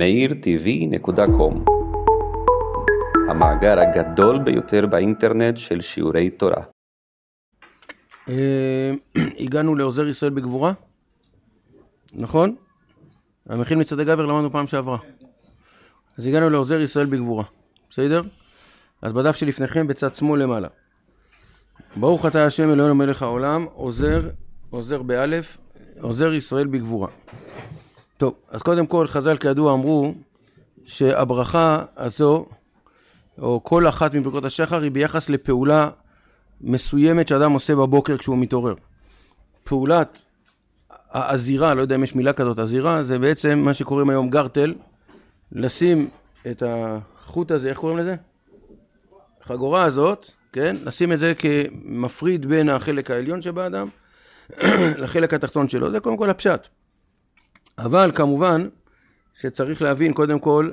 meirtv.com, המאגר הגדול ביותר באינטרנט של שיעורי תורה. הגענו לעוזר ישראל בגבורה, נכון? המכיל מצד הגבר למדנו פעם שעברה. אז הגענו לעוזר ישראל בגבורה, בסדר? אז בדף שלפניכם בצד שמאל למעלה. ברוך אתה השם אלוהינו מלך העולם, עוזר באלף, עוזר ישראל בגבורה. טוב, אז קודם כל חז"ל כידוע אמרו שהברכה הזו, או כל אחת מברכות השחר, היא ביחס לפעולה מסוימת שאדם עושה בבוקר כשהוא מתעורר. פעולת האזירה, לא יודע אם יש מילה כזאת, אזירה, זה בעצם מה שקוראים היום גרטל, לשים את החוט הזה, איך קוראים לזה? חגורה הזאת, כן? לשים את זה כמפריד בין החלק העליון שבאדם לחלק התחתון שלו, זה קודם כל הפשט. אבל כמובן שצריך להבין קודם כל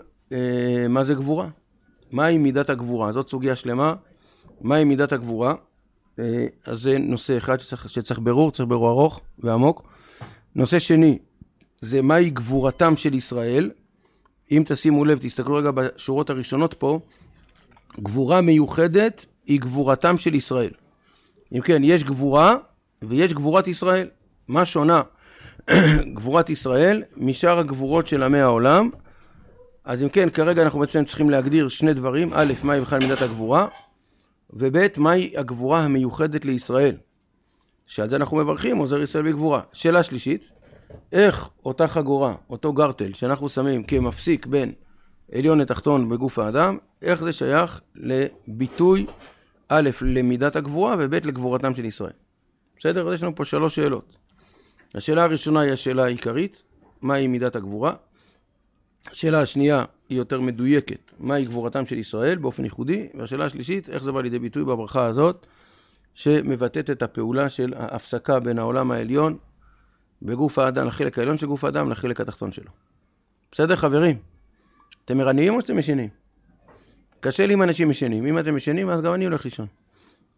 מה זה גבורה. מהי מידת הגבורה? זאת סוגיה שלמה. מהי מידת הגבורה? אז זה נושא אחד שצריך ברור, צריך ברור ארוך ועמוק. נושא שני, זה מהי גבורתם של ישראל. אם תשימו לב, תסתכלו רגע בשורות הראשונות פה, גבורה מיוחדת היא גבורתם של ישראל. אם כן, יש גבורה ויש גבורת ישראל. מה שונה גבורת ישראל משאר הגבורות של עמי העולם? אז אם כן, כרגע אנחנו בעצם צריכים להגדיר שני דברים. א', מהי בכלל מידת הגבורה, וב', מהי הגבורה המיוחדת לישראל, שעל זה אנחנו מברכים, עוזר ישראל בגבורה. שאלה שלישית, איך אותה חגורה, אותו גרטל שאנחנו שמים כמפסיק בין עליון לתחתון בגוף האדם, איך זה שייך לביטוי א', למידת הגבורה, וב', לגבורתם של ישראל? בסדר? אז יש לנו פה שלוש שאלות. השאלה הראשונה היא השאלה העיקרית, מהי מידת הגבורה? השאלה השנייה היא יותר מדויקת, מהי גבורתם של ישראל באופן ייחודי? והשאלה השלישית, איך זה בא לידי ביטוי בברכה הזאת, שמבטאת את הפעולה של ההפסקה בין העולם העליון בגוף האדם, לחלק העליון של גוף האדם, לחלק התחתון שלו. בסדר חברים? אתם ערניים או שאתם משנים? קשה לי אם אנשים משנים. אם אתם משנים, אז גם אני הולך לישון.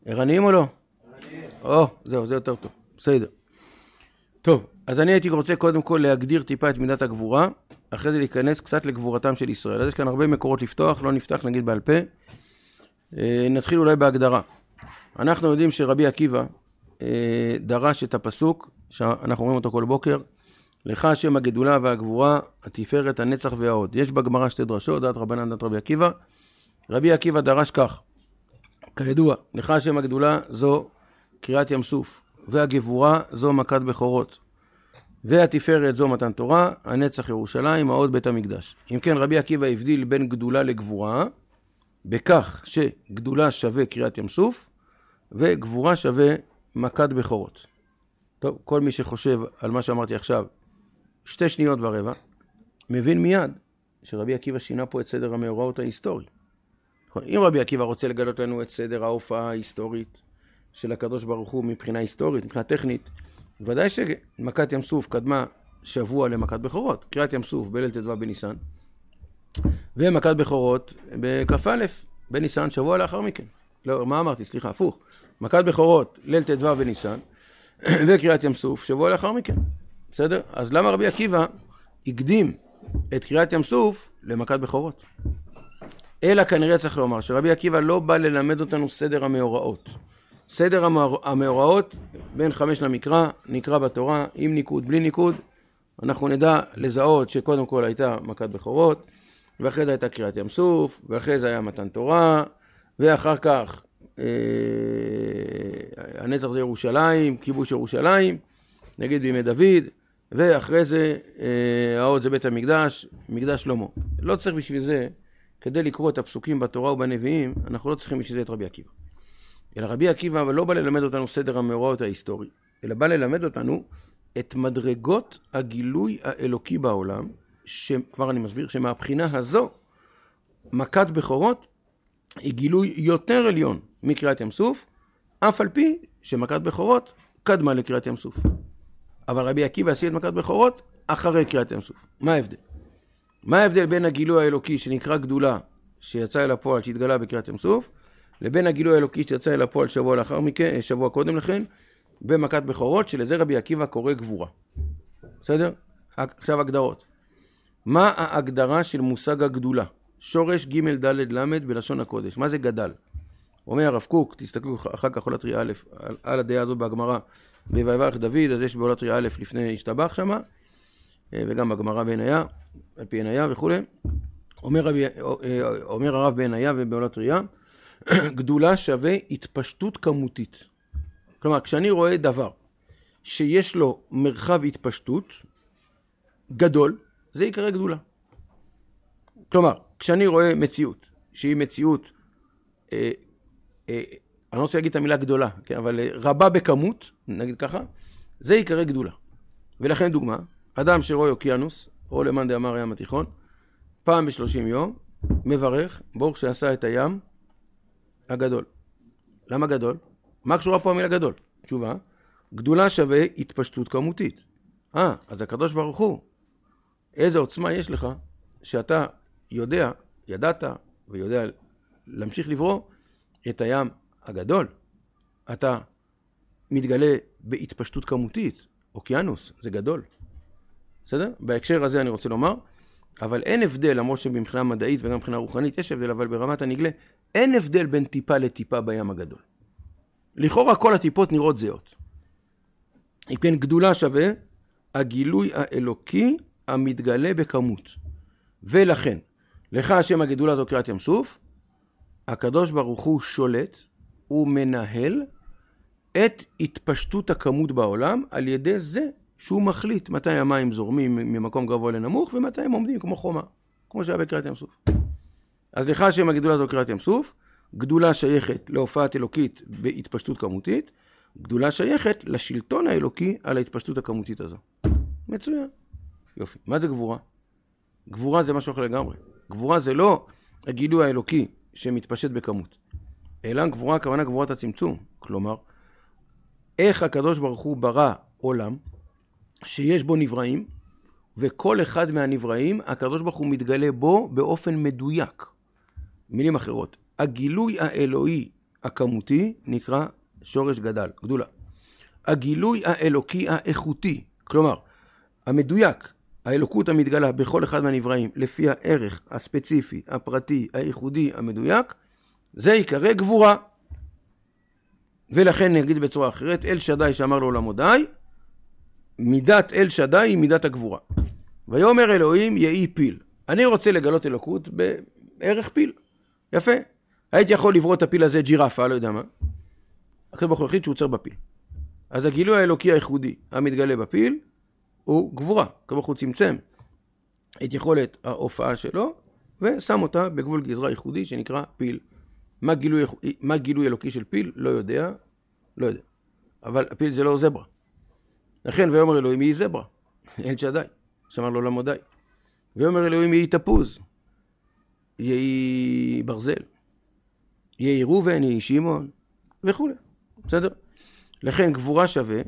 ערניים או לא? ערניים. זהו, זה יותר טוב. בסדר. טוב, אז אני הייתי רוצה קודם כל להגדיר טיפה את מידת הגבורה, אחרי זה להיכנס קצת לגבורתם של ישראל. אז יש כאן הרבה מקורות לפתוח, לא נפתח נגיד בעל פה. נתחיל אולי בהגדרה. אנחנו יודעים שרבי עקיבא דרש את הפסוק, שאנחנו אומרים אותו כל בוקר, לך השם הגדולה והגבורה, התפארת, הנצח והעוד. יש בגמרא שתי דרשות, דעת רבנן, דעת רבי עקיבא. רבי עקיבא דרש כך, כידוע, לך השם הגדולה זו קריאת ים סוף, והגבורה זו מכת בכורות, והתפארת זו מתן תורה, הנצח ירושלים, העוד בית המקדש. אם כן, רבי עקיבא הבדיל בין גדולה לגבורה, בכך שגדולה שווה קריאת ים סוף, וגבורה שווה מכת בכורות. טוב, כל מי שחושב על מה שאמרתי עכשיו, 2.15 שניות, מבין מיד שרבי עקיבא שינה פה את סדר המאורעות ההיסטורי. אם רבי עקיבא רוצה לגלות לנו את סדר ההופעה ההיסטורית של הקדוש ברוך הוא מבחינה היסטורית, מבחינה טכנית, ודאי שמכת ים סוף קדמה שבוע למכת בכורות. קריאת ים סוף בליל ט"ו בניסן, ומכת בכורות בכ"א בניסן שבוע לאחר מכן. לא, מה אמרתי? סליחה, הפוך. מכת בכורות ליל ט"ו בניסן, וקריאת ים סוף שבוע לאחר מכן. בסדר? אז למה רבי עקיבא הקדים את קריאת ים סוף למכת בכורות? אלא כנראה צריך לומר שרבי עקיבא לא בא ללמד אותנו סדר המאורעות. סדר המאורעות בין 5 למקרא, נקרא בתורה, עם ניקוד, בלי ניקוד, אנחנו נדע לזהות שקודם כל הייתה מכת בכורות, ואחרי זה הייתה קריאת ים סוף, ואחרי זה היה מתן תורה, ואחר כך הנצח זה ירושלים, כיבוש ירושלים, נגיד בימי דוד, ואחרי זה העוד זה בית המקדש, מקדש שלמה. לא צריך בשביל זה, כדי לקרוא את הפסוקים בתורה ובנביאים, אנחנו לא צריכים בשביל זה את רבי עקיבא. אלא רבי עקיבא לא בא ללמד אותנו סדר המאורעות ההיסטורי, אלא בא ללמד אותנו את מדרגות הגילוי האלוקי בעולם, שכבר אני מסביר שמהבחינה הזו, מכת בכורות היא גילוי יותר עליון מקריאת ים סוף, אף על פי שמכת בכורות קדמה לקריאת ים סוף. אבל רבי עקיבא עשי את מכת בכורות אחרי קריאת ים סוף. מה ההבדל? מה ההבדל בין הגילוי האלוקי שנקרא גדולה, שיצא אל הפועל, שהתגלה בקריאת ים סוף, לבין הגילוי האלוקי שיצא אל הפועל שבוע לאחר מכן, שבוע קודם לכן, במכת בכורות, שלזה רבי עקיבא קורא גבורה. בסדר? עכשיו הגדרות. מה ההגדרה של מושג הגדולה? שורש ג' ד' ל' בלשון הקודש. מה זה גדל? אומר הרב קוק, תסתכלו אחר כך עולת ריא א', על הדעה הזאת בהגמרא, בויברך דוד, אז יש בעולת ריא א' לפני השתבח שמה, וגם בהגמרא בעניה, על פי עניה וכו'. אומר הרב בעניה ובעולת ריא, גדולה שווה התפשטות כמותית. כלומר, כשאני רואה דבר שיש לו מרחב התפשטות גדול, זה יקרא גדולה. כלומר, כשאני רואה מציאות, שהיא מציאות, אני רוצה להגיד את המילה גדולה, כן? אבל רבה בכמות, נגיד ככה, זה יקרא גדולה. ולכן דוגמה, אדם שרואה אוקיינוס, או למאן דאמר הים התיכון, פעם ב-30 יום, מברך, ברוך שעשה את הים הגדול. למה גדול? מה קשורה פה המילה גדול? תשובה, גדולה שווה התפשטות כמותית. אז הקדוש ברוך הוא, איזה עוצמה יש לך, שאתה ידעת ויודע להמשיך לברוא את הים הגדול. אתה מתגלה בהתפשטות כמותית, אוקיינוס, זה גדול. בסדר? בהקשר הזה אני רוצה לומר, אבל אין הבדל, למרות שבמבחינה מדעית וגם מבחינה רוחנית יש הבדל, אבל ברמת הנגלה, אין הבדל בין טיפה לטיפה בים הגדול. לכאורה כל הטיפות נראות זהות. אם כן, גדולה שווה הגילוי האלוקי המתגלה בכמות. ולכן, לך השם הגדולה זו קריאת ים סוף, הקדוש ברוך הוא שולט ומנהל את התפשטות הכמות בעולם, על ידי זה שהוא מחליט מתי המים זורמים ממקום גבוה לנמוך, ומתי הם עומדים כמו חומה, כמו שהיה בקריאת ים סוף. אז לך השם הגדולה זו קריאת ים סוף, גדולה שייכת להופעת אלוקית בהתפשטות כמותית, גדולה שייכת לשלטון האלוקי על ההתפשטות הכמותית הזו. מצוין. יופי. מה זה גבורה? גבורה זה משהו אחר לגמרי. גבורה זה לא הגילוי האלוקי שמתפשט בכמות, אלא גבורה, הכוונה גבורת הצמצום. כלומר, איך הקדוש ברוך הוא ברא עולם שיש בו נבראים, וכל אחד מהנבראים הקדוש ברוך הוא מתגלה בו באופן מדויק. מילים אחרות, הגילוי האלוהי הכמותי נקרא שורש גדל, גדולה. הגילוי האלוקי האיכותי, כלומר, המדויק, האלוקות המתגלה בכל אחד מהנבראים, לפי הערך הספציפי, הפרטי, הייחודי, המדויק, זה יקרא גבורה. ולכן נגיד בצורה אחרת, אל שדי שאמר לעולמו די, מידת אל שדי היא מידת הגבורה. ויאמר אלוהים יהי פיל. אני רוצה לגלות אלוקות בערך פיל. יפה. הייתי יכול לברוא את הפיל הזה ג'ירפה, לא יודע מה. הקדוש ברוך הוא החליט שהוא יוצר בפיל. אז הגילוי האלוקי הייחודי המתגלה בפיל, הוא גבורה. הקדוש ברוך הוא צמצם את יכולת ההופעה שלו, ושם אותה בגבול גזרה ייחודי שנקרא פיל. מה גילוי אלוקי של פיל? לא יודע. אבל הפיל זה לא זברה. לכן ויאמר אלוהים יהי זברה, אל שדי, שאמר לעולמו די. ויאמר אלוהים יהי תפוז, יהי ברזל, יהי ראובן, יהי שמעון, וכו'. בסדר? לכן גבורה שווה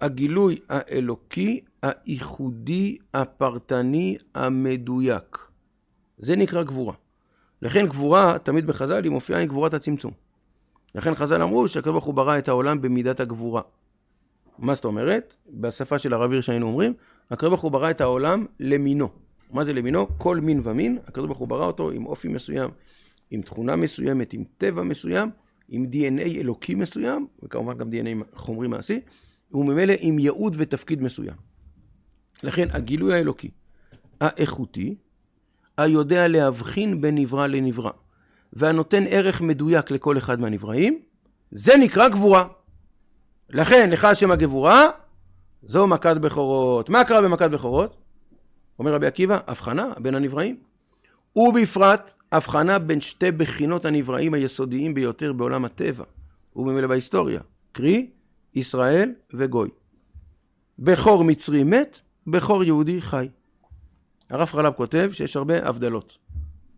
הגילוי האלוקי, הייחודי, הפרטני, המדויק. זה נקרא גבורה. לכן גבורה, תמיד בחז"ל, היא מופיעה עם גבורת הצמצום. לכן חז"ל אמרו שהקדוש ברוך הוא ברא את העולם במידת הגבורה. מה זאת אומרת? בשפה של הרב עיר שהיינו אומרים, הקדוש ברוך הוא ברא את העולם למינו. מה זה למינו? כל מין ומין, הקדוש ברוך הוא ברא אותו עם אופי מסוים, עם תכונה מסוימת, עם טבע מסוים, עם DNA אלוקי מסוים, וכמובן גם DNA חומרי מעשי, וממילא עם ייעוד ותפקיד מסוים. לכן הגילוי האלוקי, האיכותי, היודע להבחין בין נברא לנברא, והנותן ערך מדויק לכל אחד מהנבראים, זה נקרא גבורה. לכן, לך השם הגבורה, זו מכת בכורות. מה קרה במכת בכורות? אומר רבי עקיבא, הבחנה בין הנבראים. ובפרט, הבחנה בין שתי בחינות הנבראים היסודיים ביותר בעולם הטבע, ובמילא בהיסטוריה, קרי, ישראל וגוי. בכור מצרי מת, בכור יהודי חי. הרב חלב כותב שיש הרבה הבדלות.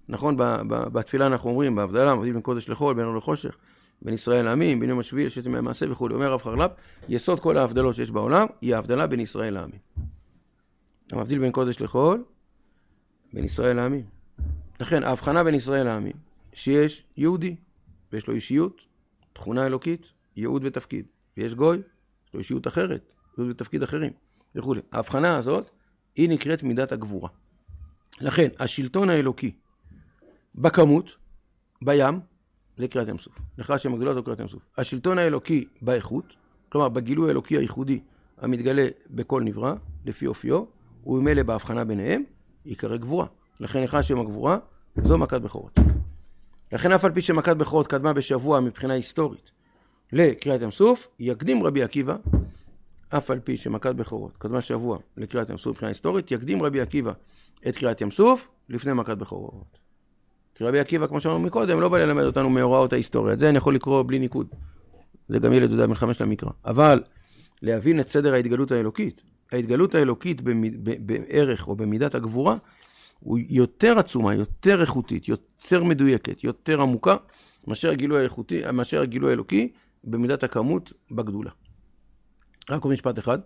נכון, בתפילה אנחנו אומרים, בהבדלה, מבדיל בין קודש לחול, בין אור לחושך, בין ישראל לעמים, בין יום השביעי לשבתון המעשה וכו'. אומר הרב חרל"פ, יסוד כל ההבדלות שיש בעולם היא ההבדלה בין ישראל לעמים. המבדיל בין קודש לחול, בין ישראל לעמים. לכן ההבחנה בין ישראל לעמים, שיש יהודי, ויש לו אישיות, תכונה אלוקית, ייעוד ותפקיד. ויש גוי, יש לו אישיות אחרת, ייעוד ותפקיד אחרים וכו'. ההבחנה הזאת, היא נקראת מידת הגבורה. לכן השלטון האלוקי בכמות, בים, זה קריאת ים סוף. נחש שם הגדולה זו קריאת ים סוף. השלטון האלוקי באיכות, כלומר בגילוי האלוקי הייחודי המתגלה בכל נברא, לפי אופיו, וממילא בהבחנה ביניהם, עיקרי גבורה. לכן נחש שם הגבורה, זו מכת בכורות. לכן אף על פי שמכת בכורות קדמה בשבוע מבחינה היסטורית לקריאת ים סוף, יקדים רבי עקיבא, אף על פי שמכת בכורות קדמה שבוע לקריאת ים סוף מבחינה היסטורית, יקדים רבי עקיבא את קריאת ים סוף לפני מכת בכורות. כי רבי עקיבא, כמו שאמרנו מקודם, לא בא ללמד אותנו מהוראות ההיסטוריה. את זה אני יכול לקרוא בלי ניקוד. זה גם ילד יודע מלחמש למקרא. אבל להבין את סדר ההתגלות האלוקית, ההתגלות האלוקית בערך או במידת הגבורה, הוא יותר עצומה, יותר איכותית, יותר מדויקת, יותר עמוקה, מאשר הגילוי האיכותי, מאשר הגילוי האלוקי, במידת הכמות, בגדולה. רק עוד משפט אחד.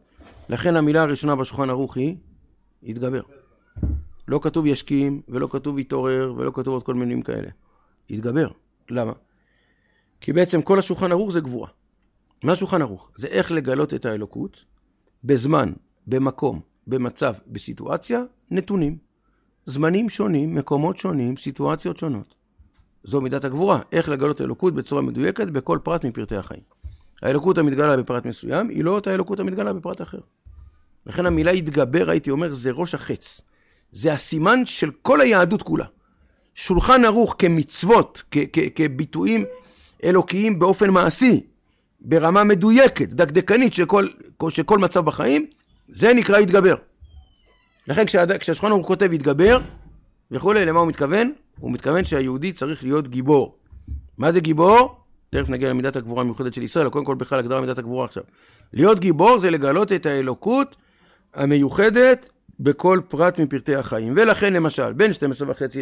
לכן המילה הראשונה בשולחן ערוך היא התגבר. לא כתוב ישקים, ולא כתוב יתעורר, ולא כתוב עוד כל מינים כאלה. יתגבר. למה? כי בעצם כל השולחן ערוך זה גבורה. מה השולחן ערוך? זה איך לגלות את האלוקות בזמן, במקום, במצב, בסיטואציה, נתונים. זמנים שונים, מקומות שונים, סיטואציות שונות. זו מידת הגבורה. איך לגלות אלוקות בצורה מדויקת בכל פרט מפרטי החיים. האלוקות המתגלה בפרט מסוים, היא לא אותה האלוקות המתגלה בפרט אחר. לכן המילה יתגבר, הייתי אומר, זה ראש החץ. זה הסימן של כל היהדות כולה. שולחן ערוך כמצוות, כביטויים אלוקיים באופן מעשי, ברמה מדויקת, דקדקנית שכל מצב בחיים, זה נקרא התגבר. לכן כששולחן ערוך כותב התגבר, וכו', למה הוא מתכוון? הוא מתכוון שהיהודי צריך להיות גיבור. מה זה גיבור? תכף נגיע למידת הגבורה המיוחדת של ישראל, קודם כל בכלל הגדרה מידת הגבורה עכשיו. להיות גיבור זה לגלות את האלוקות המיוחדת, בכל פרט מפרטי החיים. ולכן למשל, בין 12.5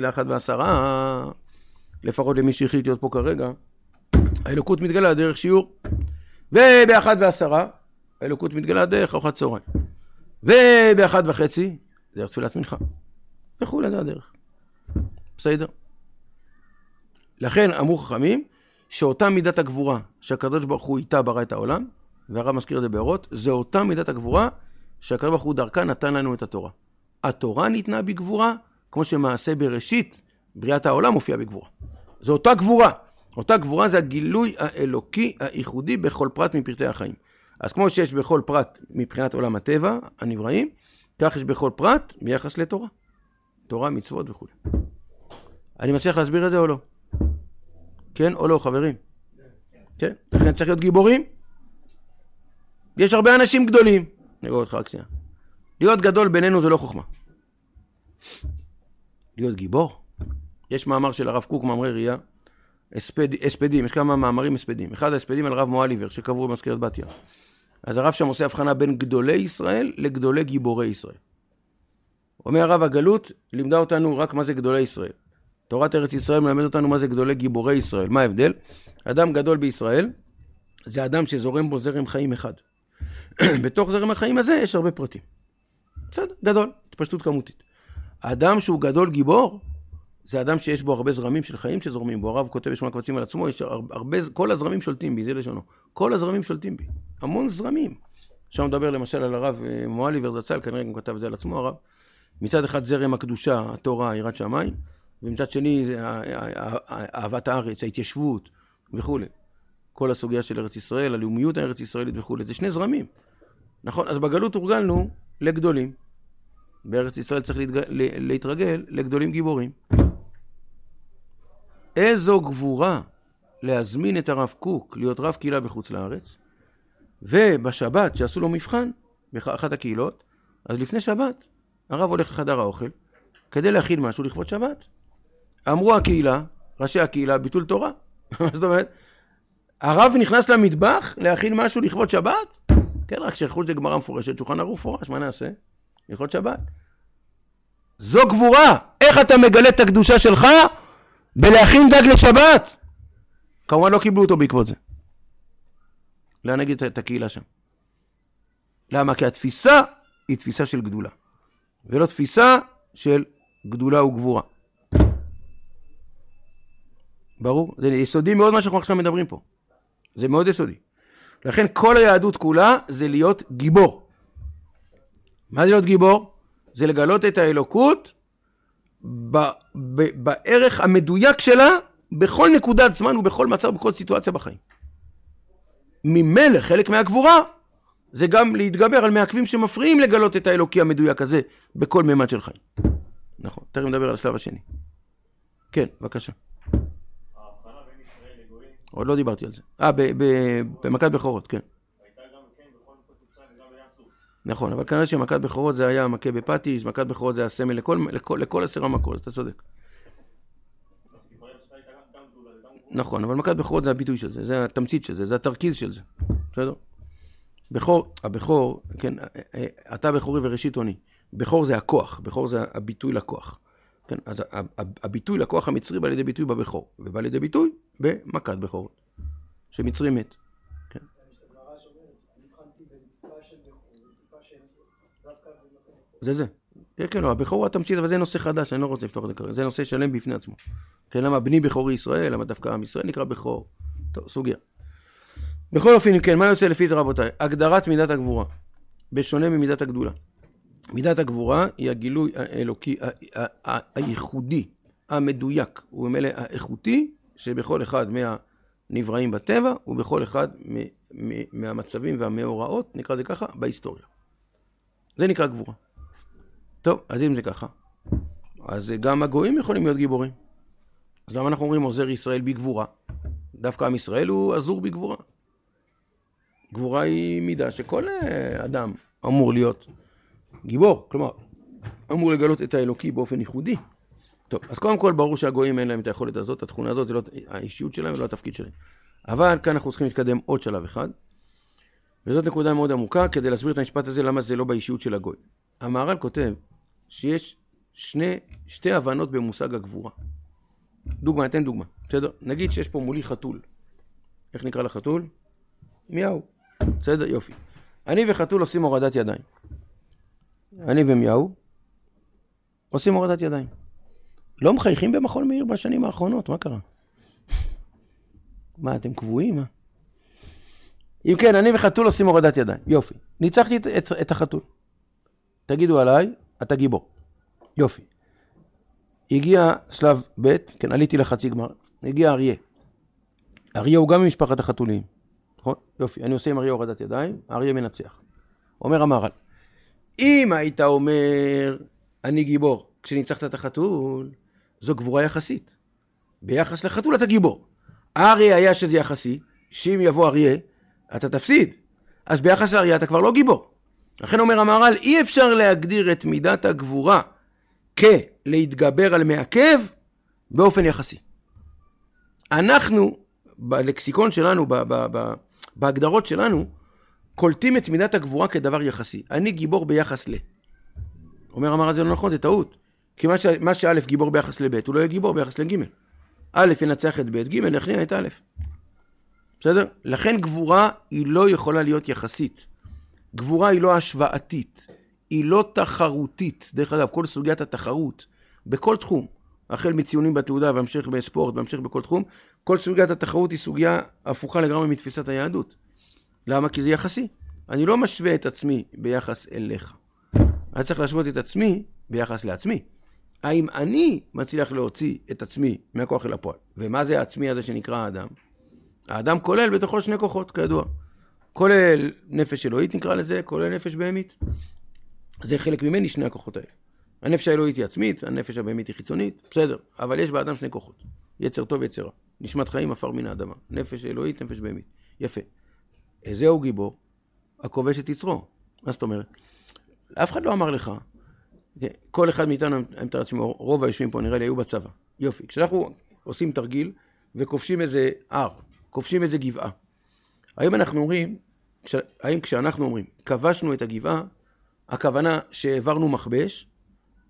ל-1.10, לפחות למי שהחליט להיות פה כרגע, האלוקות מתגלה דרך שיעור. וב-1.10, האלוקות מתגלה דרך ארוחת צהריים. וב-1.5, דרך תפילת מנחה. וכולי, זה הדרך. בסדר. לכן אמרו חכמים, שאותה מידת הגבורה, שהקדוש ברוך הוא איתה ברא את העולם, והרב מזכיר את זה באורות, זה אותה מידת הגבורה, שהקדוש ברוך הוא דרכה נתן לנו את התורה. התורה ניתנה בגבורה, כמו שמעשה בראשית, בריאת העולם הופיעה בגבורה. זו אותה גבורה. אותה גבורה זה הגילוי האלוקי הייחודי בכל פרט מפרטי החיים. אז כמו שיש בכל פרט מבחינת עולם הטבע, הנבראים, כך יש בכל פרט ביחס לתורה. תורה, מצוות וכו'. אני מצליח להסביר את זה או לא? כן או לא, חברים? כן? לכן צריך להיות גיבורים. יש הרבה אנשים גדולים. נראה אותך רק שנייה. להיות גדול בינינו זה לא חוכמה. להיות גיבור. יש מאמר של הרב קוק, מאמרי ראייה, הספדים, יש כמה מאמרים הספדים. אחד ההספדים על רב מואליבר, שקברו במזכרת בתיה. אז הרב שם עושה הבחנה בין גדולי ישראל לגדולי גיבורי ישראל. אומר הרב, הגלות לימדה אותנו רק מה זה גדולי ישראל. תורת ארץ ישראל מלמד אותנו מה זה גדולי גיבורי ישראל. מה ההבדל? אדם גדול בישראל, זה אדם שזורם בו זרם חיים אחד. בתוך זרם החיים הזה יש הרבה פרטים. בסדר, גדול, התפשטות כמותית. האדם שהוא גדול גיבור, זה אדם שיש בו הרבה זרמים של חיים שזורמים בו. הרב כותב יש קבצים על עצמו, יש הרבה, כל הזרמים שולטים בי, זה לשונו. כל הזרמים שולטים בי. המון זרמים. שם מדבר למשל על הרב מואליבר זצ"ל, כנראה גם כתב את זה על עצמו הרב. מצד אחד זרם הקדושה, התורה, יראת שמיים, ומצד שני זה אהבת הארץ, ההתיישבות וכו'. כל הסוגיה של ארץ ישראל, הלאומיות הארץ ישראלית וכו'. זה שני זרמים. נכון? אז בגלות הורגלנו לגדולים. בארץ ישראל צריך להתרגל לגדולים גיבורים. איזו גבורה להזמין את הרב קוק להיות רב קהילה בחוץ לארץ. ובשבת שעשו לו מבחן, באחת הקהילות, אז לפני שבת הרב הולך לחדר האוכל כדי להכין משהו לכבוד שבת. אמרו הקהילה, ראשי הקהילה, ביטול תורה. זאת אומרת, הרב נכנס למטבח להכין משהו לכבוד שבת? כן, רק שחוץ זה גמרא מפורשת, שולחן ערוך מפורש, מה נעשה? לכבוד שבת. זו גבורה! איך אתה מגלה את הקדושה שלך בלהכין דג לשבת? כמובן לא קיבלו אותו בעקבות זה. לא נגיד את הקהילה שם. למה? כי התפיסה היא תפיסה של גדולה. ולא תפיסה של גדולה וגבורה. ברור? זה יסודי מאוד מה שאנחנו עכשיו מדברים פה. זה מאוד יסודי. לכן כל היהדות כולה זה להיות גיבור. מה זה להיות גיבור? זה לגלות את האלוקות בערך המדויק שלה בכל נקודת זמן ובכל מצב ובכל סיטואציה בחיים. ממילא חלק מהגבורה זה גם להתגבר על מעכבים שמפריעים לגלות את האלוקי המדויק הזה בכל ממד של חיים. נכון, תכף נדבר על השלב השני. כן, בבקשה. ההבחנה בין ישראל לגויים. עוד לא דיברתי על זה. במכת בכורות, כן. נכון, אבל כנראה שמכת בכורות זה היה מכה בפטיש, מכת בכורות זה הסמל לכל 10 המכות, אתה צודק. נכון, אבל מכת בכורות זה הביטוי של זה, זה התמצית של זה, זה התרכיז של זה. בסדר? בכור, הבכור, כן, אתה בכורי וראשית עוני. בכור זה הכוח, בכור זה הביטוי לכוח. כן, אז הביטוי לכוח המצרי בא לידי ביטוי בבכור, ובא לידי ביטוי במכת בכורות, שמצרי מת. זה. כן, הבכור הוא התמצית, אבל זה נושא חדש, אני לא רוצה לפתוח את זה כרגע. זה נושא שלם בפני עצמו. כן, למה בני בכורי ישראל, למה דווקא עם ישראל נקרא בכור? טוב, סוגיה. בכל אופן, כן, מה יוצא לפי זה רבותיי? הגדרת מידת הגבורה, בשונה ממידת הגדולה. מידת הגבורה היא הגילוי האלוקי, הייחודי, המדויק, ובמילא האיכותי, שבכל אחד מהנבראים בטבע, ובכל אחד מהמצבים והמאורעות, נקרא זה ככה, בהיסטוריה. זה נקרא גבורה. טוב, אז אם זה ככה, אז גם הגויים יכולים להיות גיבורים. אז למה אנחנו אומרים עוזר ישראל בגבורה? דווקא עם ישראל הוא עזור בגבורה. גבורה היא מידה שכל אדם אמור להיות גיבור, כלומר, אמור לגלות את האלוקי באופן ייחודי. טוב, אז קודם כל ברור שהגויים אין להם את היכולת הזאת, התכונה הזאת, זה לא האישיות שלהם ולא התפקיד שלהם. אבל כאן אנחנו צריכים להתקדם עוד שלב אחד, וזאת נקודה מאוד עמוקה, כדי להסביר את המשפט הזה למה זה לא באישיות של הגוי. המהר"ל כותב שיש שתי הבנות במושג הגבורה. דוגמה, אתן דוגמה. בסדר? נגיד שיש פה מולי חתול. איך נקרא לחתול? מיהו. בסדר? יופי. אני וחתול עושים הורדת ידיים. אני ומיהו עושים הורדת ידיים. לא מחייכים במחול מאיר בשנים האחרונות, מה קרה? מה, אתם קבועים, מה? אם כן, אני וחתול עושים הורדת ידיים. יופי. ניצחתי את החתול. תגידו עליי, אתה גיבור. יופי. הגיע שלב ב', כן, עליתי לחצי גמר. הגיע אריה. אריה הוא גם ממשפחת החתולים. נכון? יופי. אני עושה עם אריה הורדת ידיים, אריה מנצח. אומר המהר"ל, אם היית אומר, אני גיבור, כשניצחת את החתול, זו גבורה יחסית. ביחס לחתול אתה גיבור. אריה היה שזה יחסי, שאם יבוא אריה, אתה תפסיד. אז ביחס לאריה אתה כבר לא גיבור. לכן אומר המהר"ל, אי אפשר להגדיר את מידת הגבורה כלהתגבר על מעכב באופן יחסי. אנחנו, בלקסיקון שלנו, בהגדרות שלנו, קולטים את מידת הגבורה כדבר יחסי. אני גיבור ביחס ל. אומר המהר"ל, זה לא נכון, זה טעות. כי מה שא' גיבור ביחס לב' הוא לא יהיה גיבור ביחס לג'. א' ינצח את ב', ג' יכניע את א'. בסדר? לכן גבורה היא לא יכולה להיות יחסית. גבורה היא לא השוואתית, היא לא תחרותית. דרך אגב, כל סוגיית התחרות, בכל תחום, החל מציונים בתעודה והמשך בספורט, והמשך בכל תחום, כל סוגיית התחרות היא סוגיה הפוכה לגמרי מתפיסת היהדות. למה? כי זה יחסי. אני לא משווה את עצמי ביחס אליך. אני צריך להשוות את עצמי ביחס לעצמי. האם אני מצליח להוציא את עצמי מהכוח אל הפועל? ומה זה העצמי הזה שנקרא האדם? האדם כולל בתוכו שני כוחות, כידוע. כולל נפש אלוהית נקרא לזה, כולל נפש בהמית. זה חלק ממני שני הכוחות האלה. הנפש האלוהית היא עצמית, הנפש הבהמית היא חיצונית, בסדר. אבל יש באדם שני כוחות. יצר טוב ויצר רע. נשמת חיים עפר מן האדמה. נפש אלוהית, נפש בהמית. יפה. זהו גיבור, הכובש את יצרו. מה זאת אומרת? אף אחד לא אמר לך, כל אחד מאיתנו, רוב היושבים פה נראה לי, היו בצבא. יופי. כשאנחנו עושים תרגיל וכובשים איזה הר, כובשים איזה גבעה. האם אנחנו אומרים, האם כשאנחנו אומרים, כבשנו את הגבעה, הכוונה שהעברנו מכבש,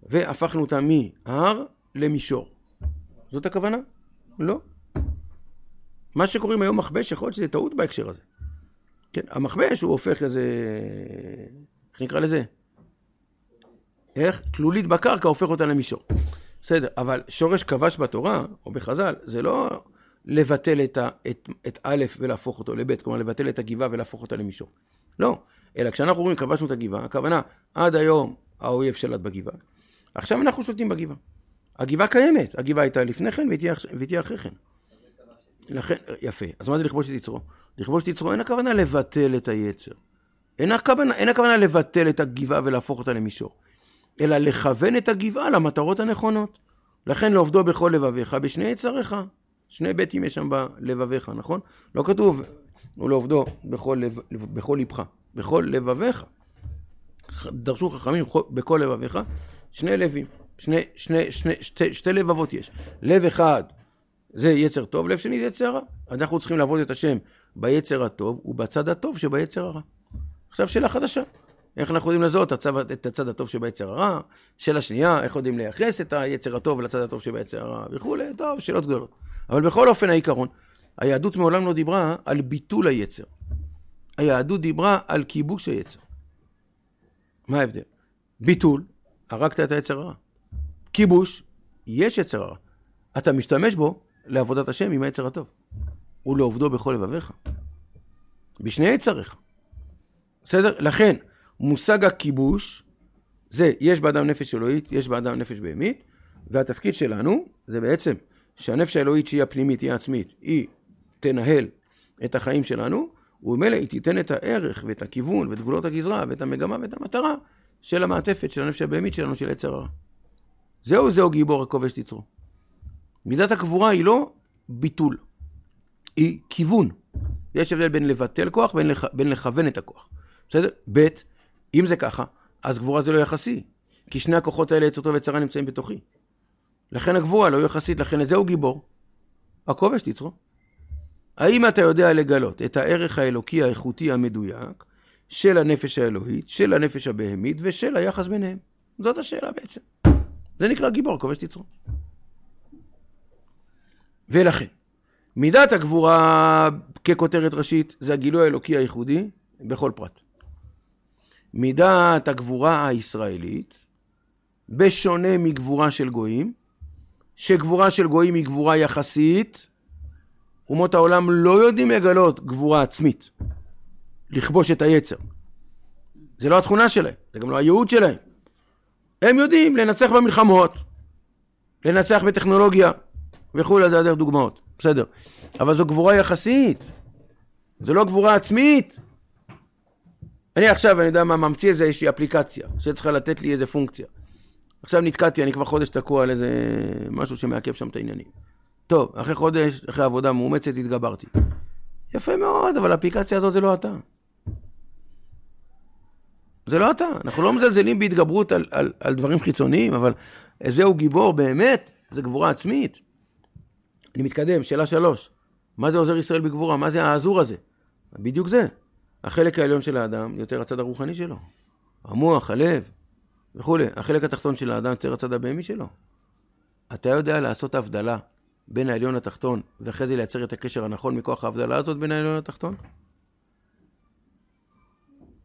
והפכנו אותה מההר למישור. זאת הכוונה? לא. מה שקוראים היום מכבש, יכול להיות שזה טעות בהקשר הזה. כן, המכבש הוא הופך איזה, איך נקרא לזה? איך? תלולית בקרקע הופך אותה למישור. בסדר, אבל שורש כבש בתורה, או בחז"ל, זה לא לבטל את א' ולהפוך אותו לבית, כלומר לבטל את הגבעה ולהפוך אותה למישור. לא, אלא כשאנחנו אומרים כבשנו את הגבעה, הכוונה עד היום האויב שלט בגבעה, עכשיו אנחנו שולטים בגבעה. הגיבה קיימת, הגיבה הייתה לפני כן והייתה אחרי כן. לכן, יפה. אז מה זה לכבוש את יצרו? לכבוש את יצרו, אין הכוונה לבטל את היצר. אין הכוונה לבטל את הגיבה ולהפוך אותה למישור. אלא לכוון את הגיבה למטרות הנכונות. לכן לעובדו בכל לבביך, בשני יצריך. שני ביתים יש שם בלבביך, נכון? לא כתוב, הוא לעובדו בכל לבך. בכל לבביך. דרשו חכמים בכל לבביך. שני לבים. שתי לבבות יש. לב אחד זה יצר טוב, לב שני זה יצר רע. אנחנו צריכים לעבוד את השם ביצר הטוב ובצד הטוב שביצר הרע. עכשיו שאלה חדשה. איך אנחנו יודעים לזהות את הצד הטוב שביצר הרע? שאלה שנייה, איך יודעים לייחס את היצר הטוב לצד הטוב שביצר הרע? וכו', טוב, שאלות גדולות. אבל בכל אופן העיקרון, היהדות מעולם לא דיברה על ביטול היצר. היהדות דיברה על כיבוש היצר. מה ההבדל? ביטול, הרגת את היצר הרע. כיבוש, יש יצר הרע. אתה משתמש בו לעבודת השם עם היצר הטוב. ולעובדו בכל לבביך. בשני יצריך. בסדר? לכן, מושג הכיבוש, זה יש באדם נפש אלוהית, יש באדם נפש בהמית, והתפקיד שלנו זה בעצם שהנפש האלוהית שהיא הפנימית, היא העצמית, היא תנהל את החיים שלנו, ומילא היא תיתן את הערך ואת הכיוון ואת גבולות הגזרה ואת המגמה ואת המטרה של המעטפת של הנפש הבהמית שלנו של יצר הרע. זהו גיבור הכובש תיצרו. מידת הקבורה היא לא ביטול, היא כיוון. יש הבדל בין לבטל כוח, בין לכוון את הכוח. בסדר? ב' אם זה ככה, אז גבורה זה לא יחסי, כי שני הכוחות האלה, יצר טוב ויצר רע, נמצאים בתוכי. לכן הגבורה לא יחסית, לכן זהו גיבור הכובש תיצרו. האם אתה יודע לגלות את הערך האלוקי האיכותי המדויק של הנפש האלוהית, של הנפש הבהמית ושל היחס ביניהם? זאת השאלה בעצם. זה נקרא גיבור הכובש תיצרו. ולכן, מידת הגבורה ככותרת ראשית, זה הגילוי האלוקי הייחודי בכל פרט. מידת הגבורה הישראלית, בשונה מגבורה של גויים, שגבורה של גויים היא גבורה יחסית, אומות העולם לא יודעים לגלות גבורה עצמית, לכבוש את היצר. זה לא התכונה שלהם, זה גם לא הייעוד שלהם. הם יודעים לנצח במלחמות, לנצח בטכנולוגיה, וכולי, זה הדרך דוגמאות, בסדר. אבל זו גבורה יחסית, זו לא גבורה עצמית. אני יודע מה, ממציא איזה אישי אפליקציה, שצריכה לתת לי איזה פונקציה. עכשיו נתקעתי, אני כבר חודש תקוע על איזה משהו שמעכב שם את העניינים. טוב, אחרי חודש, אחרי עבודה מאומצת, התגברתי. יפה מאוד, אבל האפליקציה הזאת זה לא אתה. זה לא אתה. אנחנו לא מזלזלים בהתגברות על דברים חיצוניים, אבל זהו גיבור באמת, זה גבורה עצמית. אני מתקדם, שאלה 3. מה זה עוזר ישראל בגבורה? מה זה העזור הזה? בדיוק זה. החלק העליון של האדם יותר הצד הרוחני שלו. המוח, הלב וכו'. החלק התחתון של האדם יותר הצד הבהמי שלו. אתה יודע לעשות הבדלה בין העליון לתחתון, ואחרי זה לייצר את הקשר הנכון מכוח ההבדלה הזאת בין העליון לתחתון?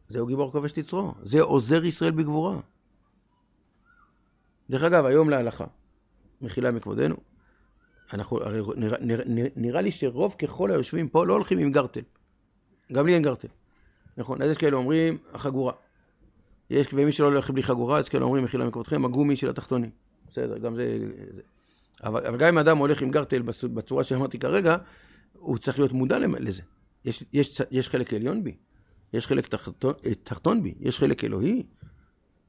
זהו גיבור הכובש תיצרו. זה עוזר ישראל בגבורה. דרך אגב, היום להלכה. מחילה מכבודנו. אנחנו, נראה לי שרוב ככל היושבים פה לא הולכים עם גרטל. גם לי אין גרטל. נכון, אז יש כאלה אומרים, החגורה. יש ומי שלא הולכים בלי חגורה, אז כאלה אומרים, מחילה מכבודכם, הגומי של התחתונים. בסדר, גם זה. אבל גם אם האדם הולך עם גרטל בצורה שאמרתי כרגע, הוא צריך להיות מודע לזה. יש חלק עליון בי, יש חלק תחתון בי, יש חלק אלוהי,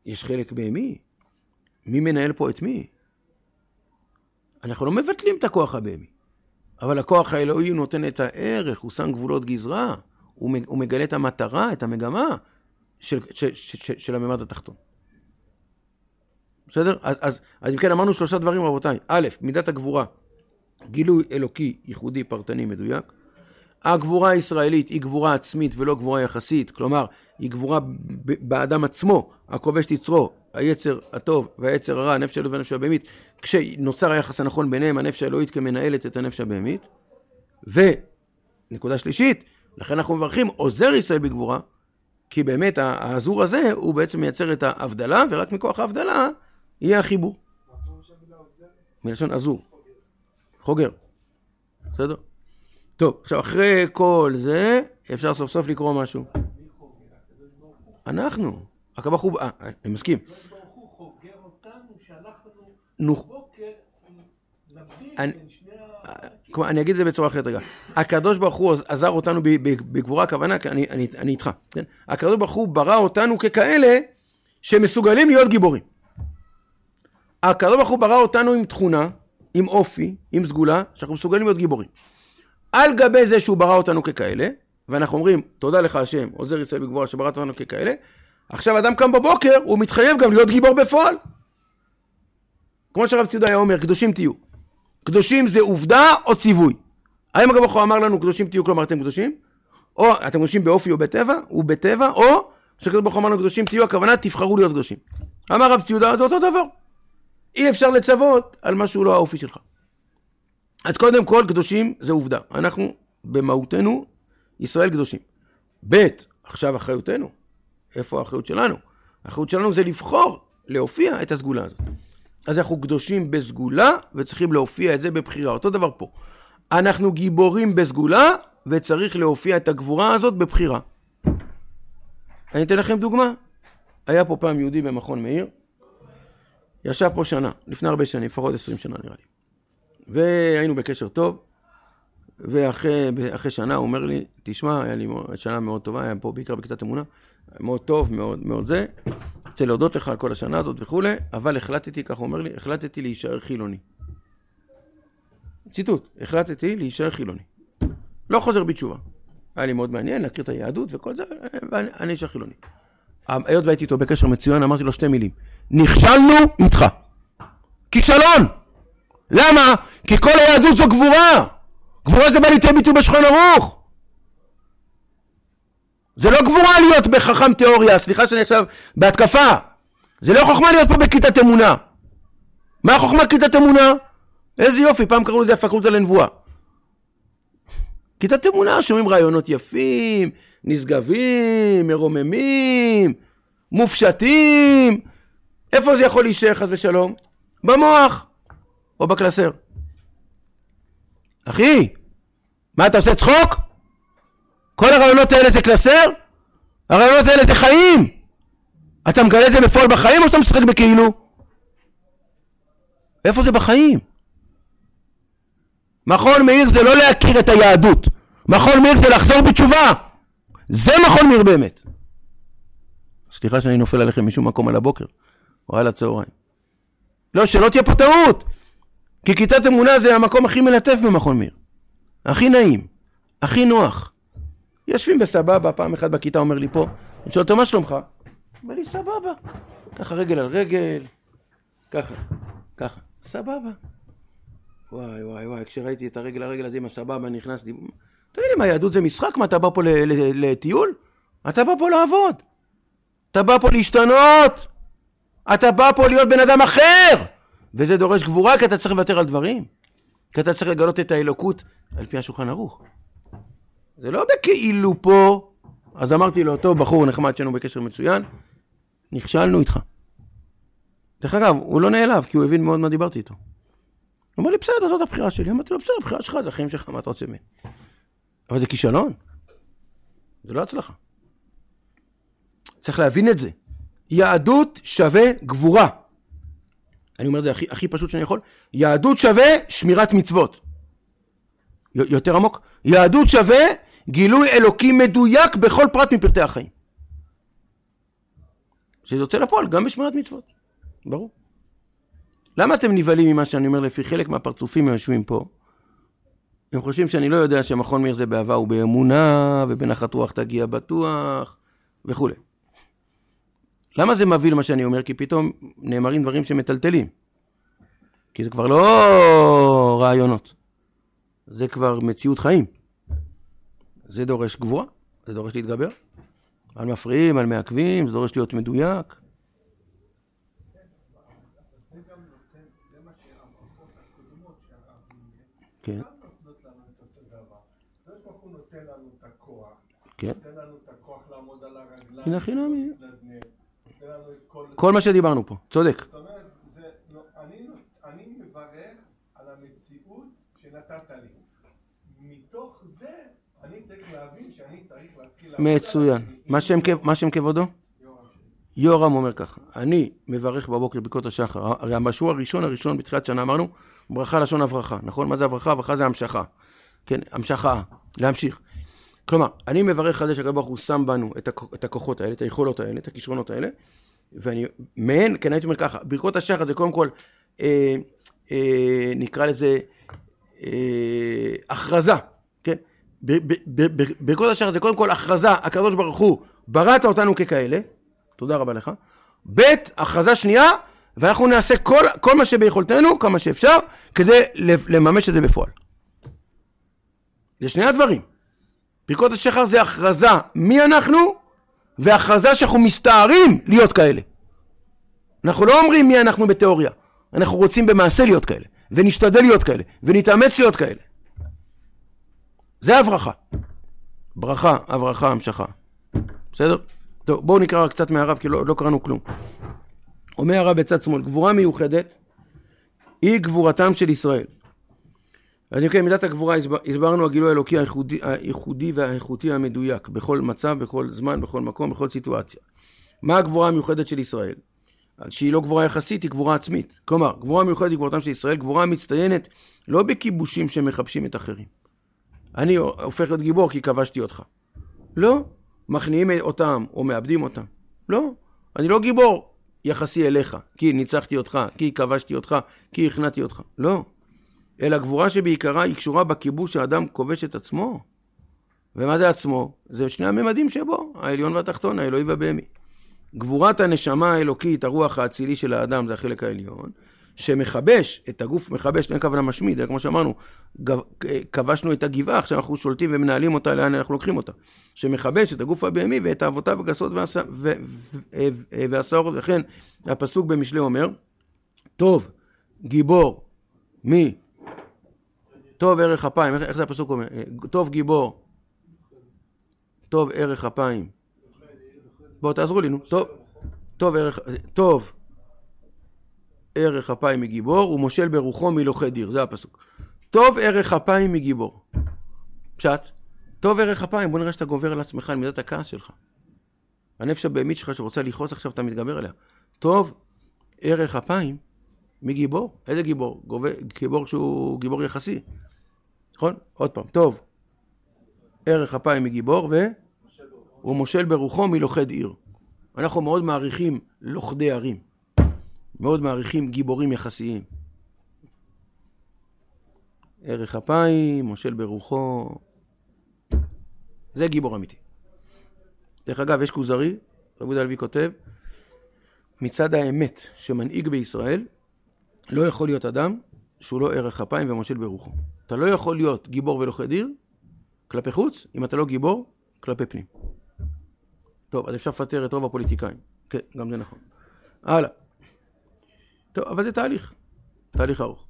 יש חלק בהמי. מי מנהל פה את מי? אנחנו לא מבטלים את הכוח הבהמי, אבל הכוח האלוהי נותן את הערך, הוא שם גבולות גזרה, הוא מגלה את המטרה, את המגמה של הממד התחתון. בסדר? אז אם כן אמרנו 3 דברים רבותיי. א', מידת הגבורה, גילוי אלוקי, ייחודי, פרטני, מדויק. הגבורה הישראלית היא גבורה עצמית ולא גבורה יחסית, כלומר, היא גבורה באדם עצמו, הכובש תיצרו, היצר הטוב והיצר הרע, הנפש האלוהית והנפש הבהמית, כשנוצר היחס הנכון ביניהם, הנפש האלוהית כמנהלת את הנפש הבהמית. ונקודה שלישית, לכן אנחנו מברכים, עוזר ישראל בגבורה, כי באמת העזור הזה הוא בעצם מייצר את ההבדלה, ורק מכוח ההבדלה יהיה החיבור. מלשון עזור. חוגר. בסדר? טוב, עכשיו אחרי כל זה, אפשר סוף סוף לקרוא משהו. אנחנו. הקב"ה, אני מסכים. הקב"ה חוגר אותנו, שאנחנו בוקר אני אגיד את זה בצורה אחרת רגע. הקדוש ברוך הוא עזר אותנו בגבורה, הכוונה, אני איתך. הקדוש ברוך הוא ברא אותנו ככאלה שמסוגלים להיות גיבורים. הקדוש ברוך הוא ברא אותנו עם תכונה, עם אופי, עם סגולה, שאנחנו מסוגלים להיות גיבורים. על גבי זה שהוא ברא אותנו ככאלה, ואנחנו אומרים, תודה לך השם, עוזר ישראל בגבורה שבראת אותנו ככאלה, עכשיו אדם קם בבוקר, הוא מתחייב גם להיות גיבור בפועל. כמו שרב ציודה היה אומר, קדושים תהיו. קדושים זה עובדה או ציווי? האם אגב הוא אמר לנו, קדושים תהיו, כלומר אתם קדושים? או אתם קדושים באופי או בטבע, או שכתוב ברוך הוא אמר לנו, קדושים תהיו, הכוונה תבחרו להיות קדושים. אמר רב ציודה, זה אותו דבר. אי אפשר לצוות על משהו לא האופי שלך. אז קודם כל, קדושים זה עובדה. אנחנו במהותנו, ישראל קדושים. ב' עכשיו אחריותנו. איפה האחריות שלנו? האחריות שלנו זה לבחור, להופיע את הסגולה הזאת. אז אנחנו קדושים בסגולה, וצריכים להופיע את זה בבחירה. אותו דבר פה. אנחנו גיבורים בסגולה, וצריך להופיע את הגבורה הזאת בבחירה. אני אתן לכם דוגמה. היה פה פעם יהודי במכון מאיר. ישב פה שנה, לפני הרבה שנים, לפחות 20 שנה נראה לי. והיינו בקשר טוב. ואחרי שנה הוא אומר לי, תשמע, היה לי שנה מאוד טובה, היה פה בעיקר בכיתת אמונה, מאוד טוב, מאוד, מאוד זה, רוצה להודות לך על כל השנה הזאת וכו', אבל החלטתי, כך הוא אומר לי, החלטתי להישאר חילוני. ציטוט, החלטתי להישאר חילוני. לא חוזר בתשובה. היה לי מאוד מעניין, להכיר את היהדות וכל זה, ואני איש החילוני. היות והייתי איתו בקשר מצוין, אמרתי לו שתי מילים, נכשלנו איתך. כישלון! למה? כי כל היהדות זו גבורה! גבורה זה בא לידי ביטוי בשולחן ערוך. זה לא גבורה להיות בחכם תיאוריה, סליחה שאני עכשיו בהתקפה. זה לא חוכמה להיות פה בכיתת אמונה. מה החוכמה כיתת אמונה? איזה יופי, פעם קראו לזה הפקולטה לנבואה. כיתת אמונה, שומעים רעיונות יפים, נשגבים, מרוממים, מופשטים. איפה זה יכול להישאר חס ושלום? במוח או בקלסר. אחי, מה אתה עושה צחוק? כל הרעיונות האלה זה קלסר? הרעיונות האלה זה חיים! אתה מגלה את זה בפועל בחיים או שאתה משחק בכאילו? איפה זה בחיים? מכון מאיר זה לא להכיר את היהדות. מכון מאיר זה לחזור בתשובה. זה מכון מאיר באמת. סליחה שאני נופל עליכם משום מקום על הבוקר או על הצהריים. לא, שלא תהיה פה טעות. כי כיתת אמונה זה המקום הכי מלטף במכון מאיר. הכי נעים, הכי נוח. יושבים בסבבה, פעם אחת בכיתה אומר לי פה, אני שואל אותו מה שלומך? אומר לי סבבה. ככה רגל על רגל, ככה, סבבה. וואי וואי וואי, כשראיתי את הרגל על רגל הזה עם הסבבה נכנסתי, תגיד לי מה יהדות זה משחק? מה אתה בא פה לטיול? אתה בא פה לעבוד. אתה בא פה להשתנות. אתה בא פה להיות בן אדם אחר. וזה דורש גבורה, כי אתה צריך לוותר על דברים. כי אתה צריך לגלות את האלוקות על פי השולחן ערוך. זה לא בכאילו פה. אז אמרתי לו, טוב, בחור נחמד שאנו בקשר מצוין, נכשלנו איתך. דרך אגב, הוא לא נעלב, כי הוא הבין מאוד מה דיברתי איתו. הוא אמר לי, בסדר, זאת הבחירה שלי. אמרתי לו, בסדר, הבחירה שלך, זה החיים שלך, מה אתה רוצה מי? אבל זה כישלון. זה לא הצלחה. צריך להבין את זה. יהדות שווה גבורה. אני אומר, זה הכי פשוט שאני יכול. יהדות שווה שמירת מצוות. יותר עמוק. יהדות שווה גילוי אלוקי מדויק בכל פרט מפרטי החיים. שזה יוצא לפועל, גם בשמירת מצוות. ברור. למה אתם נבלים ממה שאני אומר? לפי חלק מהפרצופים היושבים פה, הם חושבים שאני לא יודע שמכון מאיר זה באהבה ובאמונה, ובנחת רוח תגיע בטוח, וכו'. למה זה מביא למה שאני אומר? כי פתאום נאמרים דברים שמטלטלים. כי זה כבר לא רעיונות. זה כבר מציאות חיים. זה דורש גבורה, זה דורש להתגבר. על מפריעים, על מעכבים, זה דורש להיות מדויק. כן. כן. הנה חינמי. כל מה שדיברנו פה, צודק. זאת אומרת, אני מברך על המציאות שנתת לי. מתוך זה, אני צריך להבין שאני צריך להתחיל... מצוין. מה שם כבודו? יורם אומר ככה, אני מברך בבוקר בקות השחר. הרי המשהו הראשון בתחילת שנה אמרנו, ברכה לשון הברכה, נכון? מה זה הברכה? הברכה זה המשכה. כן, המשכה, להמשיך. כלומר, אני מברך על זה שהקב"ה הוא שם בנו את הכוחות האלה, את היכולות האלה, את הכישרונות האלה, ואני, מהן, כן, הייתי אומר ככה, ברכות השחר זה קודם כל, נקרא לזה, הכרזה, כן? ברכות השחר זה קודם כל הכרזה, הקדוש ברוך הוא, בראת אותנו ככאלה, תודה רבה לך, ב' הכרזה שנייה, ואנחנו נעשה כל מה שביכולתנו, כמה שאפשר, כדי לממש את זה בפועל. זה שני הדברים. ברכות השחר זה הכרזה מי אנחנו, והכרזה שאנחנו מסתערים להיות כאלה. אנחנו לא אומרים מי אנחנו בתיאוריה, אנחנו רוצים במעשה להיות כאלה, ונשתדל להיות כאלה, ונתאמץ להיות כאלה. זה הברכה. ברכה, הברכה, המשכה. בסדר? טוב, בואו נקרא רק קצת מהרב, כי לא קראנו כלום. אומר הרב בצד שמאל, גבורה מיוחדת היא גבורתם של ישראל. אז אם כן, מידת הגבורה הסברנו הגילוי האלוקי הייחודי והאיכותי המדויק, בכל מצב, בכל זמן, בכל מקום, בכל סיטואציה. מה הגבורה המיוחדת של ישראל? שהיא לא גבורה יחסית, היא גבורה עצמית. כלומר, גבורה מיוחדת היא גבורתם של ישראל, גבורה מצטיינת לא בכיבושים שמחפשים את אחרים. אני הופך להיות גיבור כי כבשתי אותך. לא, מכניעים אותם או מאבדים אותם. לא, אני לא גיבור יחסי אליך, כי ניצחתי אותך, כי כבשתי אותך, כי הכנעתי אותך. לא. אלא גבורה שבעיקרה היא קשורה בכיבוש שהאדם כובש את עצמו. ומה זה עצמו? זה שני הממדים שבו, העליון והתחתון, האלוהי והבהמי. גבורת הנשמה האלוקית, הרוח האצילי של האדם, זה החלק העליון, שמחבש את הגוף, מחבש, אין כוונה משמיד, כמו שאמרנו, כבשנו את הגבעה, עכשיו אנחנו שולטים ומנהלים אותה, לאן אנחנו לוקחים אותה. שמחבש את הגוף הבהמי ואת האבותיו הגסות והשערות, וכן הפסוק במשלי אומר, טוב, גיבור, מי? טוב ערך אפיים, איך זה הפסוק אומר? טוב גיבור, טוב ערך אפיים. בואו תעזרו לי, נו. טוב ערך אפיים מגיבור, ומושל ברוחו מלוחה דיר, זה הפסוק. טוב ערך אפיים מגיבור. פשט, טוב ערך אפיים, בוא נראה שאתה גובר על עצמך, על מידת הכעס שלך. הנפש הבהמית שלך שרוצה לחוס עכשיו, אתה מתגבר עליה. טוב ערך אפיים מגיבור. איזה גיבור? גיבור שהוא גיבור יחסי. נכון? עוד פעם, טוב ערך אפיים מגיבור הוא מושל ברוחו מלוכד עיר. אנחנו מאוד מעריכים לוכדי ערים, מאוד מעריכים גיבורים יחסיים. ערך אפיים מושל ברוחו, זה גיבור אמיתי. דרך אגב, יש כוזרי, רבי דלוי כותב, מצד האמת שמנהיג בישראל לא יכול להיות אדם שהוא לא ערך אפיים ומושל ברוחו. אתה לא יכול להיות גיבור ולוכד עיר כלפי חוץ, אם אתה לא גיבור כלפי פנים. טוב, אז אפשר לפטר את רוב הפוליטיקאים. כן, גם זה נכון. הלאה. טוב, אבל זה תהליך. תהליך ארוך.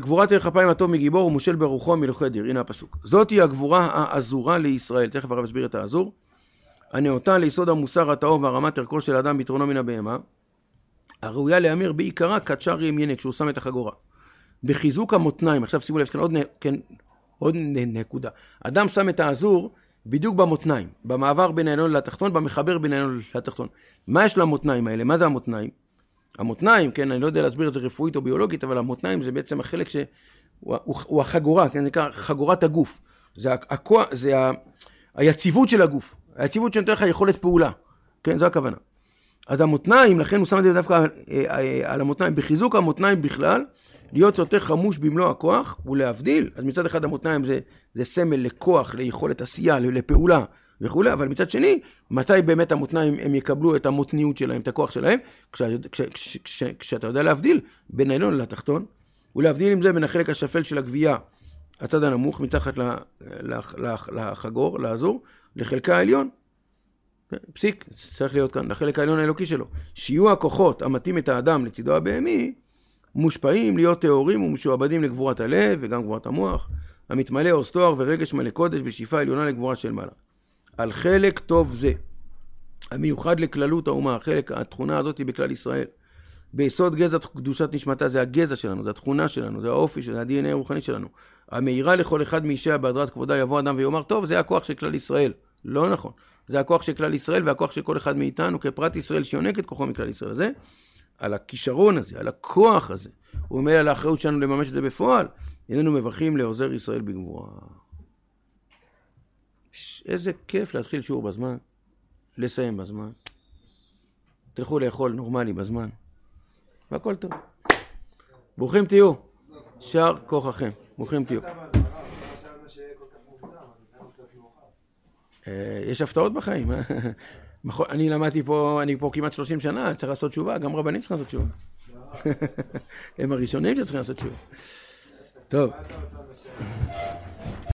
גבורת ערך אפיים הטוב מגיבור ומושל ברוחו מלוחה דיר. הנה הפסוק. זאת היא הגבורה האזורה לישראל. תכף הרב הסביר את האזור. הנאותה ליסוד המוסר הטהור והרמת ערכו של האדם ביתרונו מן הבהמה. הראויה להמיר בעיקרה קדשרי עמייני כשהוא שם את החגורה. בחיזוק המותניים. עכשיו שימו לב, יש כאן עוד נקודה. אדם שם את האזור בדיוק במותניים, במעבר בין העליון לתחתון, במחבר בין העליון לתחתון. מה יש למותניים האלה? מה זה המותניים? המותניים, כן, אני לא יודע להסביר את זה רפואית או ביולוגית, אבל המותניים זה בעצם החלק שהוא החגורה, כן, זה נקרא חגורת הגוף. זה, היציבות של הגוף, היציבות שנותן לך יכולת פעולה, כן, זו הכוונה. אז המותניים, לכן הוא שם את זה דווקא על המותניים, בחיזוק המותניים בכלל, להיות יותר חמוש במלוא הכוח ולהבדיל. אז מצד אחד המותניים זה סמל לכוח, ליכולת עשייה, לפעולה וכולי, אבל מצד שני, מתי באמת המותניים הם יקבלו את המותניות שלהם, את הכוח שלהם? כשאתה יודע להבדיל בין העליון לתחתון, ולהבדיל עם זה בין החלק השפל של הגבייה, הצד הנמוך, מתחת לחגור, לעזור, לחלקה העליון. פסיק, צריך להיות כאן, לחלק העליון האלוקי שלו. שיהיו הכוחות המתאים את האדם לצידו הבהמי, מושפעים להיות טהורים ומשועבדים לגבורת הלב וגם גבורת המוח, המתמלא אור סתואר ורגש מלא קודש בשאיפה עליונה לגבורה של מעלה. על חלק טוב זה, המיוחד לכללות האומה, החלק, התכונה הזאת היא בכלל ישראל. ביסוד גזע קדושת נשמתה, זה הגזע שלנו, זה התכונה שלנו, זה האופי שלנו, ה-DNA הרוחני שלנו. המהירה לכל אחד מאישיה בהדרת כבודה יבוא אדם ויאמר, טוב, זה הכוח של כלל ישראל. לא נכון. זה הכוח של כלל ישראל והכוח של כל אחד מאיתנו, כפרט ישראל שיונק את כוחו מכלל ישראל הזה. על הכישרון הזה, על הכוח הזה. הוא אומר על האחריות שלנו לממש את זה בפועל. איננו מבכים לעוזר ישראל בגבורה. איזה כיף להתחיל שיעור בזמן, לסיים בזמן. תלכו לאכול נורמלי בזמן. והכל טוב. ברוכים תהיו. שער כוחכם. ברוכים תהיו. יש הפתעות בחיים. אני למדתי פה, אני פה כמעט 30 שנה, צריך לעשות תשובה, גם רבנים צריכים לעשות תשובה. הם הראשונים שצריכים לעשות תשובה. טוב.